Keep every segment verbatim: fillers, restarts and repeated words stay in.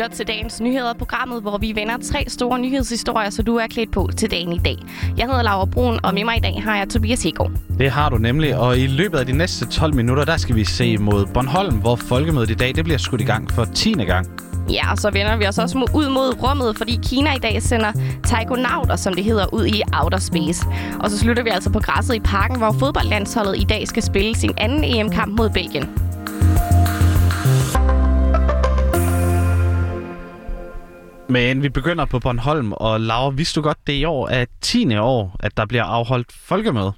lytter til dagens nyheder, programmet, hvor vi vender tre store nyhedshistorier, så du er klædt på til dagen i dag. Jeg hedder Laura Brun, og med mig i dag har jeg Tobias Hægaard. Det har du nemlig, og i løbet af de næste tolv minutter, der skal vi se mod Bornholm, hvor folkemødet i dag det bliver skudt i gang for tiende gang. Ja, og så vender vi os også ud mod rummet, fordi Kina i dag sender taikonauter, som det hedder, ud i outer space. Og så slutter vi altså på græsset i parken, hvor fodboldlandsholdet i dag skal spille sin anden E M-kamp mod Belgien. Men vi begynder på Bornholm, og Laura, vidste du godt, det i år er tiende år, at der bliver afholdt folkemøde?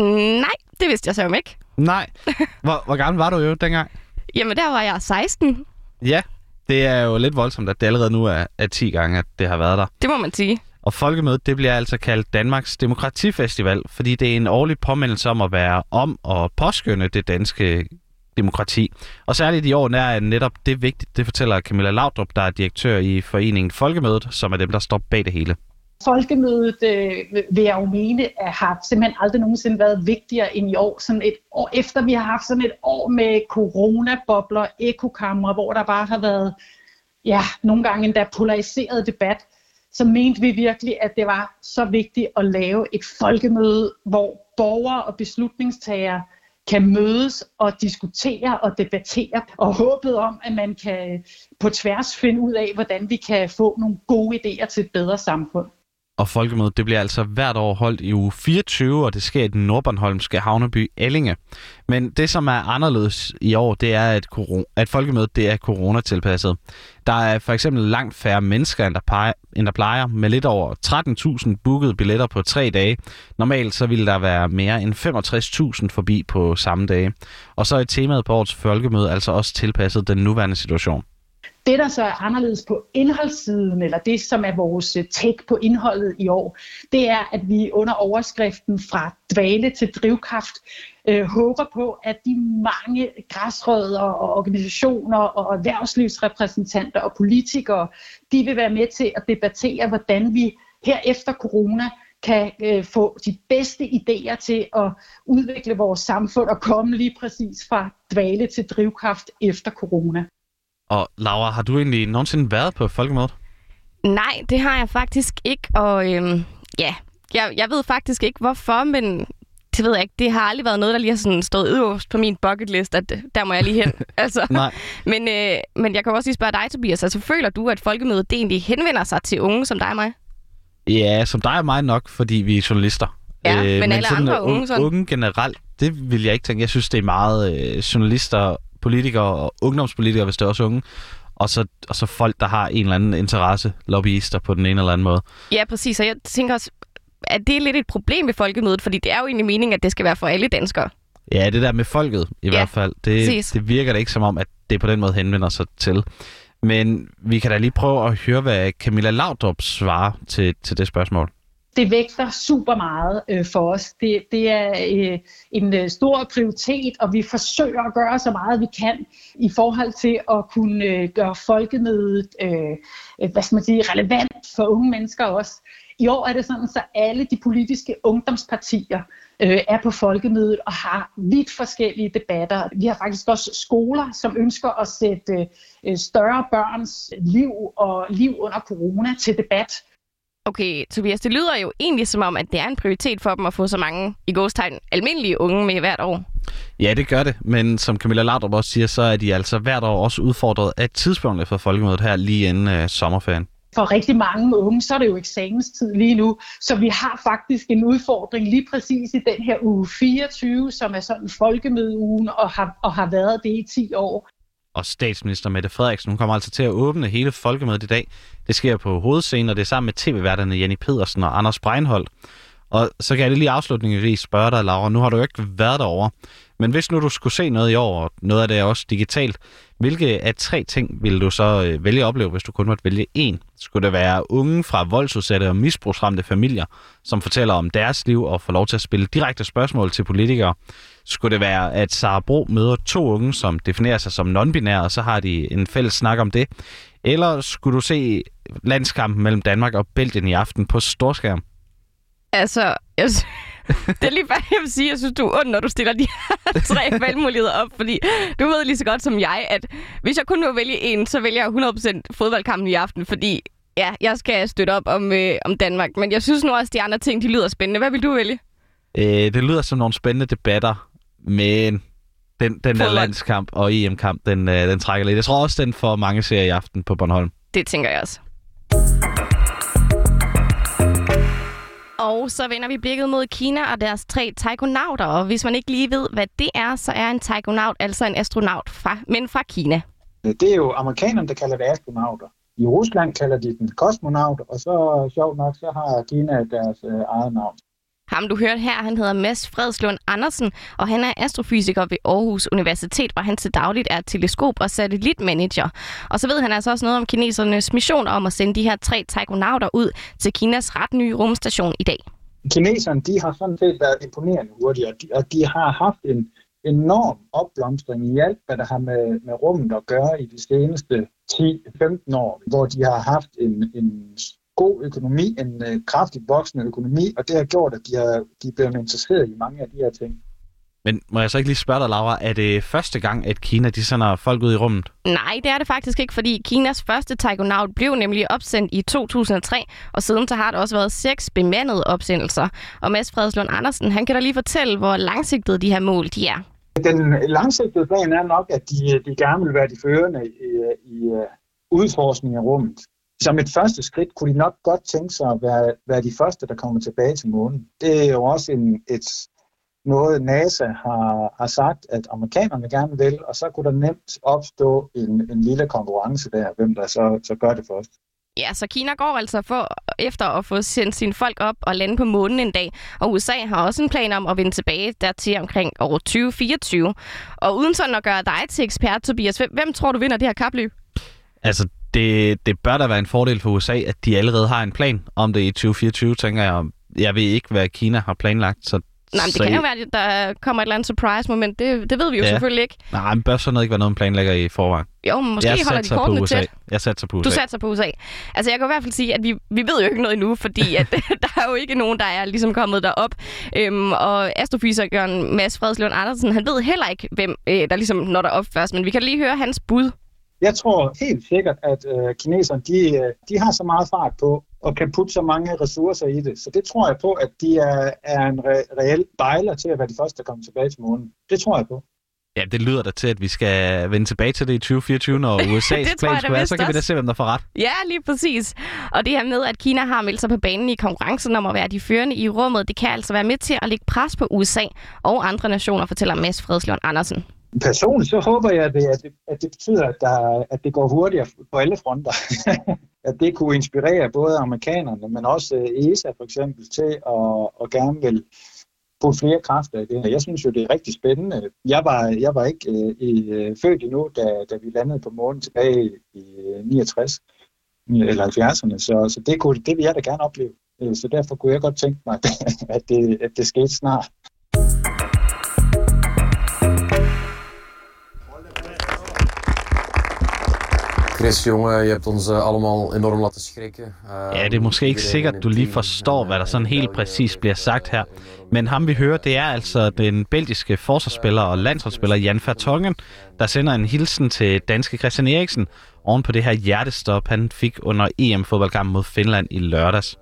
Nej, det vidste jeg så ikke. Nej. Hvor, hvor gammel var du jo dengang? Jamen, der var jeg seksten. Ja, det er jo lidt voldsomt, at det allerede nu er, er ti gange, at det har været der. Det må man sige. Og folkemødet, det bliver altså kaldt Danmarks Demokratifestival, fordi det er en årlig påmindelse om at være om og påskynde det danske demokrati. Og særligt i år er netop det vigtigt, det fortæller Camilla Laudrup, der er direktør i foreningen Folkemødet, som er dem, der står bag det hele. Folkemødet, øh, vil jeg jo mene, har simpelthen aldrig nogensinde været vigtigere end i år. Sådan et år efter vi har haft sådan et år med coronabobler, ekokamre, hvor der bare har været, ja, nogle gange endda polariseret debat, så mente vi virkelig, at det var så vigtigt at lave et folkemøde, hvor borgere og beslutningstagere kan mødes og diskutere og debattere, og håbet om, at man kan på tværs finde ud af, hvordan vi kan få nogle gode idéer til et bedre samfund. Og folkemødet, det bliver altså hvert år holdt i uge fireogtyve, og det sker i den nordbornholmske havneby Allinge. Men det, som er anderledes i år, det er, at, corona, at folkemødet det er coronatilpasset. Der er for eksempel langt færre mennesker, end der, plejer, end der plejer, med lidt over tretten tusind bookede billetter på tre dage. Normalt så ville der være mere end femogtres tusind forbi på samme dage. Og så er temaet på årets folkemøde altså også tilpasset den nuværende situation. Det, der så er anderledes på indholdssiden, eller det, som er vores take på indholdet i år, det er, at vi under overskriften fra dvale til drivkraft øh, håber på, at de mange græsrødder og organisationer og erhvervslivsrepræsentanter og politikere, de vil være med til at debattere, hvordan vi her efter corona kan øh, få de bedste idéer til at udvikle vores samfund og komme lige præcis fra dvale til drivkraft efter corona. Og Laura, har du egentlig nogensinde været på folkemødet? Nej, det har jeg faktisk ikke, og øhm, ja, jeg, jeg ved faktisk ikke hvorfor, men det ved jeg ikke. Det har aldrig været noget, der lige har sådan stået øverst på min bucket list, at der må jeg lige hen. Altså. Nej. Men, øh, men jeg kan også lige spørge dig, Tobias, altså føler du, at folkemødet det egentlig henvender sig til unge som dig og mig? Ja, som dig og mig nok, fordi vi er journalister. Ja, øh, men, men alle sådan, andre unge sådan? Unge generelt, det vil jeg ikke tænke. Jeg synes, det er meget øh, journalister, politikere og ungdomspolitikere, hvis det er også unge, og så, og så folk, der har en eller anden interesse, lobbyister på den ene eller anden måde. Ja, præcis, og jeg tænker også, at det er lidt et problem ved folkemødet, fordi det er jo egentlig meningen, at det skal være for alle danskere. Ja, det der med folket i ja, hvert fald, det, det virker da ikke som om, at det på den måde henvender sig til. Men vi kan da lige prøve at høre, hvad Camilla Laudrup svarer til, til det spørgsmål. Det vægter super meget øh, for os. Det, det er øh, en øh, stor prioritet, og vi forsøger at gøre så meget vi kan i forhold til at kunne øh, gøre folkemødet øh, hvad skal man sige, relevant for unge mennesker også. I år er det sådan, så alle de politiske ungdomspartier øh, er på folkemødet og har vidt forskellige debatter. Vi har faktisk også skoler, som ønsker at sætte øh, større børns liv og liv under corona til debat. Okay, Tobias, det lyder jo egentlig som om, at det er en prioritet for dem at få så mange, i gåstegn, almindelige unge med hvert år. Ja, det gør det, men som Camilla Laudrup også siger, så er de altså hvert år også udfordret af tidspunktet for folkemødet her lige inden øh, sommerferien. For rigtig mange unge, så er det jo eksamenstid lige nu, så vi har faktisk en udfordring lige præcis i den her uge fireogtyve, som er sådan folkemødeugen og har, og har været det i ti år. Og statsminister Mette Frederiksen, hun kommer altså til at åbne hele folkemødet i dag. Det sker på hovedscenen, og det er sammen med tv-værterne Jenny Pedersen og Anders Breinholt. Og så kan jeg lige afslutningsvis spørge dig, Laura, nu har du jo ikke været derovre, men hvis nu du skulle se noget i år, og noget af det er også digitalt, hvilke af tre ting ville du så vælge at opleve, hvis du kun måtte vælge én? Skulle det være unge fra voldsudsatte og misbrugsramte familier, som fortæller om deres liv og får lov til at spille direkte spørgsmål til politikere? Skulle det være, at Sara Bro møder to unge, som definerer sig som non-binære, og så har de en fælles snak om det? Eller skulle du se landskampen mellem Danmark og Belgien i aften på storskærm? Altså, jeg, Det er lige bare, jeg vil sige, jeg synes, du er ond, når du stiller de her tre valgmuligheder op, fordi du ved lige så godt som jeg, at hvis jeg kun må vælge en, så vælger jeg hundrede procent fodboldkampen i aften, fordi ja, jeg skal støtte op om, øh, om Danmark, men jeg synes nu også, de andre ting, de lyder spændende. Hvad vil du vælge? Øh, det lyder som nogle spændende debatter, men den, den der landskamp og E M-kamp, den, øh, den trækker lidt. Jeg tror også, den får mange serier i aften på Bornholm. Det tænker jeg også. Og så vender vi blikket mod Kina og deres tre taikonauter. Og hvis man ikke lige ved, hvad det er, så er en taikonaut altså en astronaut, fra, men fra Kina. Det er jo amerikanerne, der kalder det astronauter. I Rusland kalder de den kosmonaut, og så sjovt nok, så har Kina deres øh, eget navn. Ham du hørte her, han hedder Mads Fredslund Andersen, og han er astrofysiker ved Aarhus Universitet, hvor han til dagligt er teleskop- og satellitmanager. Og så ved han altså også noget om kinesernes mission om at sende de her tre taikonauter ud til Kinas ret nye rumstation i dag. Kineserne, de har sådan set været imponerende hurtige, og de, og de har haft en enorm opblomstring i alt, hvad der har med, med rummet at gøre i de seneste ti til femten år, hvor de har haft en, en god økonomi, en øh, kraftigt voksende økonomi, og det har gjort, at de, har, de er blevet interesseret i mange af de her ting. Men må jeg så ikke lige spørge dig, Laura, er det første gang, at Kina de sender folk ud i rummet? Nej, det er det faktisk ikke, fordi Kinas første taikonaut blev nemlig opsendt i to tusind og tre, og siden så har der også været seks bemandede opsendelser. Og Mads Fredslund Andersen, han kan da lige fortælle, hvor langsigtede de her mål de er. Den langsigtede plan er nok, at de, de gerne vil være de førende i, i udforskning af rummet. Som et første skridt kunne de nok godt tænke sig at være, være de første, der kommer tilbage til månen. Det er jo også en, et, noget, NASA har, har sagt, at amerikanerne gerne vil, og så kunne der nemt opstå en, en lille konkurrence der, hvem der så, så gør det først. Ja, så Kina går altså for, efter at få sendt sine folk op og lande på månen en dag. Og U S A har også en plan om at vende tilbage dertil omkring år tyve fireogtyve. Og uden sådan at gøre dig til ekspert, Tobias, hvem tror du vinder det her kapløb? Altså, det, det bør da være en fordel for U S A, at de allerede har en plan om det i tyve fireogtyve, tænker jeg. Jeg ved ikke, hvad Kina har planlagt, så... Nej, men det kan jo være, at der kommer et eller andet surprise-moment. Det, det ved vi jo ja. selvfølgelig ikke. Nej, men bør sådan noget ikke være noget, man planlægger i forvejen? Jo, men måske jeg holder de kortene tæt. Jeg satser på U S A. Du satser på U S A. Altså, jeg kan i hvert fald sige, at vi, vi ved jo ikke noget endnu, fordi at, der er jo ikke nogen, der er ligesom kommet derop. Øhm, og astrofysikeren Mads Fredslund Andersen, han ved heller ikke, hvem øh, der ligesom når der op først. Men vi kan lige høre hans bud. Jeg tror helt sikkert, at øh, kineserne, de, øh, de har så meget fart på, og kan putte så mange ressourcer i det. Så det tror jeg på, at de er, er en re- reel bejler til at være de første, der kommer tilbage til månen. Det tror jeg på. Ja, det lyder da til, at vi skal vende tilbage til det i tyve fireogtyve, når U S A's plan skal være, så kan vi da se, hvem der får ret. Ja, lige præcis. Og det her med, at Kina har meldt sig på banen i konkurrencen om at være de førende i rummet, det kan altså være med til at lægge pres på U S A og andre nationer, fortæller Mads Fredslund Andersen. Personligt så håber jeg, at det, at det, at det betyder, at, der, at det går hurtigere på alle fronter. At det kunne inspirere både amerikanerne, men også E S A for eksempel, til at, at gerne vil putte flere kræfter i det. Jeg synes jo, det er rigtig spændende. Jeg var, jeg var ikke øh, født endnu, da, da vi landede på månen tilbage i niogtres eller halvfjerdserne, så, så det, kunne, det vil jeg da gerne opleve. Så derfor kunne jeg godt tænke mig, at det, at det skete snart. Chris, jonge, jeg har ons allemal enormt laten skrikken. Ja, det er måske ikke sikkert, at du lige forstår, hvad der sådan helt præcis bliver sagt her. Men ham vi hører, det er altså den belgiske forsvarsspiller og landsholdsspiller Jan Vertonghen, der sender en hilsen til danske Christian Eriksen oven på det her hjertestop, han fik under E M-fodboldkampen mod Finland i lørdags.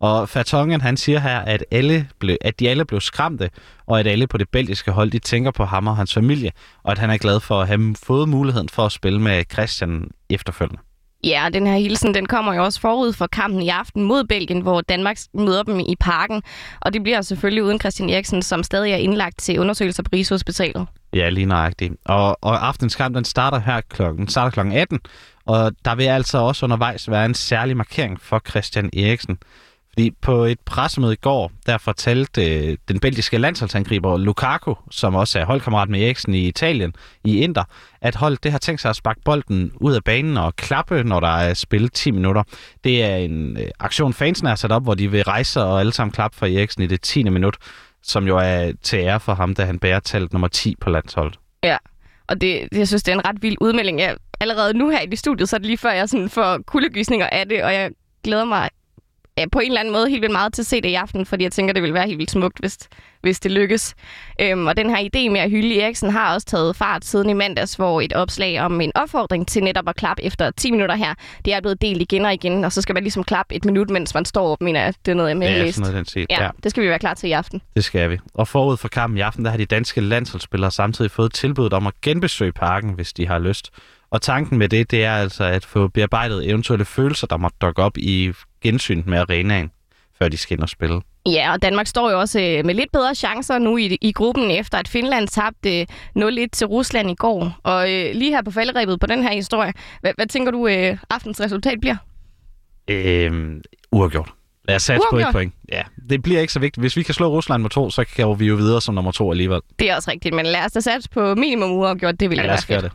Og Vertonghen, han siger her, at, alle blev, at de alle blev skræmte, og at alle på det belgiske hold, de tænker på ham og hans familie, og at han er glad for at have fået muligheden for at spille med Christian efterfølgende. Ja, og den her hilsen, den kommer jo også forud for kampen i aften mod Belgien, hvor Danmark møder dem i Parken. Og det bliver selvfølgelig uden Christian Eriksen, som stadig er indlagt til undersøgelser på Rigshospitalet. Ja, lige nøjagtigt. Og, og aftens kamp, den starter her klokken, starter klokken atten, og der vil altså også undervejs være en særlig markering for Christian Eriksen. Fordi på et pressemøde i går, der fortalte øh, den belgiske landsholdsangriber Lukaku, som også er holdkammerat med Eriksen i Italien, i Inter, at holdet det har tænkt sig at sparke bolden ud af banen og klappe, når der er spillet ti minutter. Det er en øh, aktion, fansen er sat op, hvor de vil rejse og alle sammen klappe for Eriksen i det tiende minut, som jo er til ære for ham, da han bærer tallet nummer ti på landsholdet. Ja, og det, jeg synes, det er en ret vild udmelding. Jeg, allerede nu her i studiet, så er det lige før, jeg sådan får kuldegysninger af det, og jeg glæder mig ja, på en eller anden måde helt vildt meget til at se det i aften, fordi jeg tænker, det ville være helt vildt smukt, hvis, hvis det lykkes. Øhm, og den her idé med at hylde Eriksen har også taget fart siden i mandags, hvor et opslag om en opfordring til netop at klappe efter ti minutter her, det er blevet delt igen og igen, og så skal man ligesom klappe et minut, mens man står op, mener jeg, det er noget, jeg mere ja, læst. Noget, set. Ja, ja, det skal vi være klar til i aften. Det skal vi. Og forud for kampen i aften, der har de danske landsholdsspillere samtidig fået tilbuddet om at genbesøge parken, hvis de har lyst. Og tanken med det, det er altså at få bearbejdet eventuelle følelser, der måtte dukke op i gensynet med arenaen, før de skal ind og spille. Ja, og Danmark står jo også med lidt bedre chancer nu i, i gruppen, efter at Finland tabte nul et til Rusland i går. Og øh, lige her på falderebet på den her historie, hvad, hvad tænker du, øh, aftens resultat bliver? Øhm, uafgjort. Lad os satse på et point. Ja, det bliver ikke så vigtigt. Hvis vi kan slå Rusland med to, så kan vi jo videre som nummer to alligevel. Det er også rigtigt, men lad os da satse på minimum uafgjort. Det vil ja, være fedt. Det.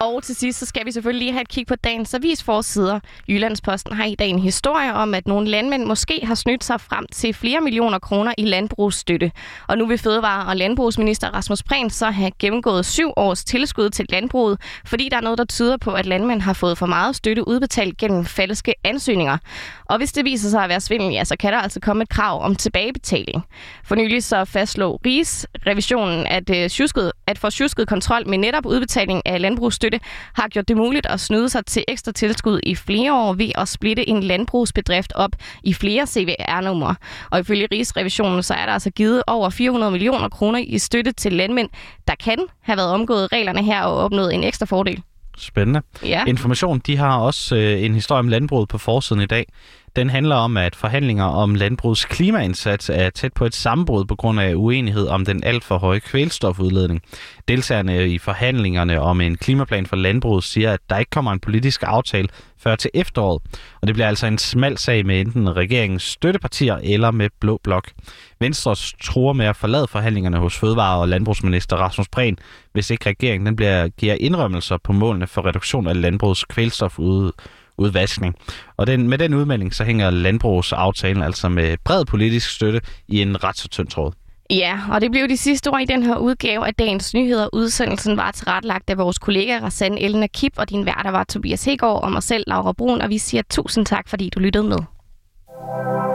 Og til sidst, så skal vi selvfølgelig lige have et kig på dagens avisforsider. Jyllandsposten har i dag en historie om, at nogle landmænd måske har snydt sig frem til flere millioner kroner i landbrugsstøtte. Og nu vil fødevare- og landbrugsminister Rasmus Prehn så have gennemgået syv års tilskud til landbruget, fordi der er noget, der tyder på, at landmænd har fået for meget støtte udbetalt gennem falske ansøgninger. Og hvis det viser sig at være svindel, ja, så kan der altså komme et krav om tilbagebetaling. For nylig så fastslog Rigsrevisionen, at, øh, sjusket, at for sjusket kontrol med netop udbetaling af landbrugsstøtte har gjort det muligt at snyde sig til ekstra tilskud i flere år ved at splitte en landbrugsbedrift op i flere C V R-numre. Og ifølge Rigsrevisionen så er der altså givet over fire hundrede millioner kroner i støtte til landmænd, der kan have været omgået reglerne her og opnået en ekstra fordel. Spændende. Ja. Information, de har også øh, en historie om landbruget på forsiden i dag. Den handler om, at forhandlinger om landbrugets klimaindsats er tæt på et sammenbrud på grund af uenighed om den alt for høje kvælstofudledning. Deltagerne i forhandlingerne om en klimaplan for landbruget siger, at der ikke kommer en politisk aftale før til efteråret. Og det bliver altså en smal sag med enten regeringens støttepartier eller med Blå Blok. Venstre truer med at forlade forhandlingerne hos fødevare- og landbrugsminister Rasmus Prehn, hvis ikke regeringen den bliver, giver indrømmelser på målene for reduktion af landbrugets kvælstofudledning. Udvaskning. Og den, med den udmelding, så hænger landbrugsaftalen altså med bred politisk støtte i en ret så tynd tråd. Ja, og det blev de sidste ord i den her udgave af Dagens Nyheder. Udsendelsen var tilrettelagt af vores kollega Rassan Ellen Kip, og din værter var Tobias Hægaard og mig selv, Laura Brun, og vi siger tusind tak, fordi du lyttede med.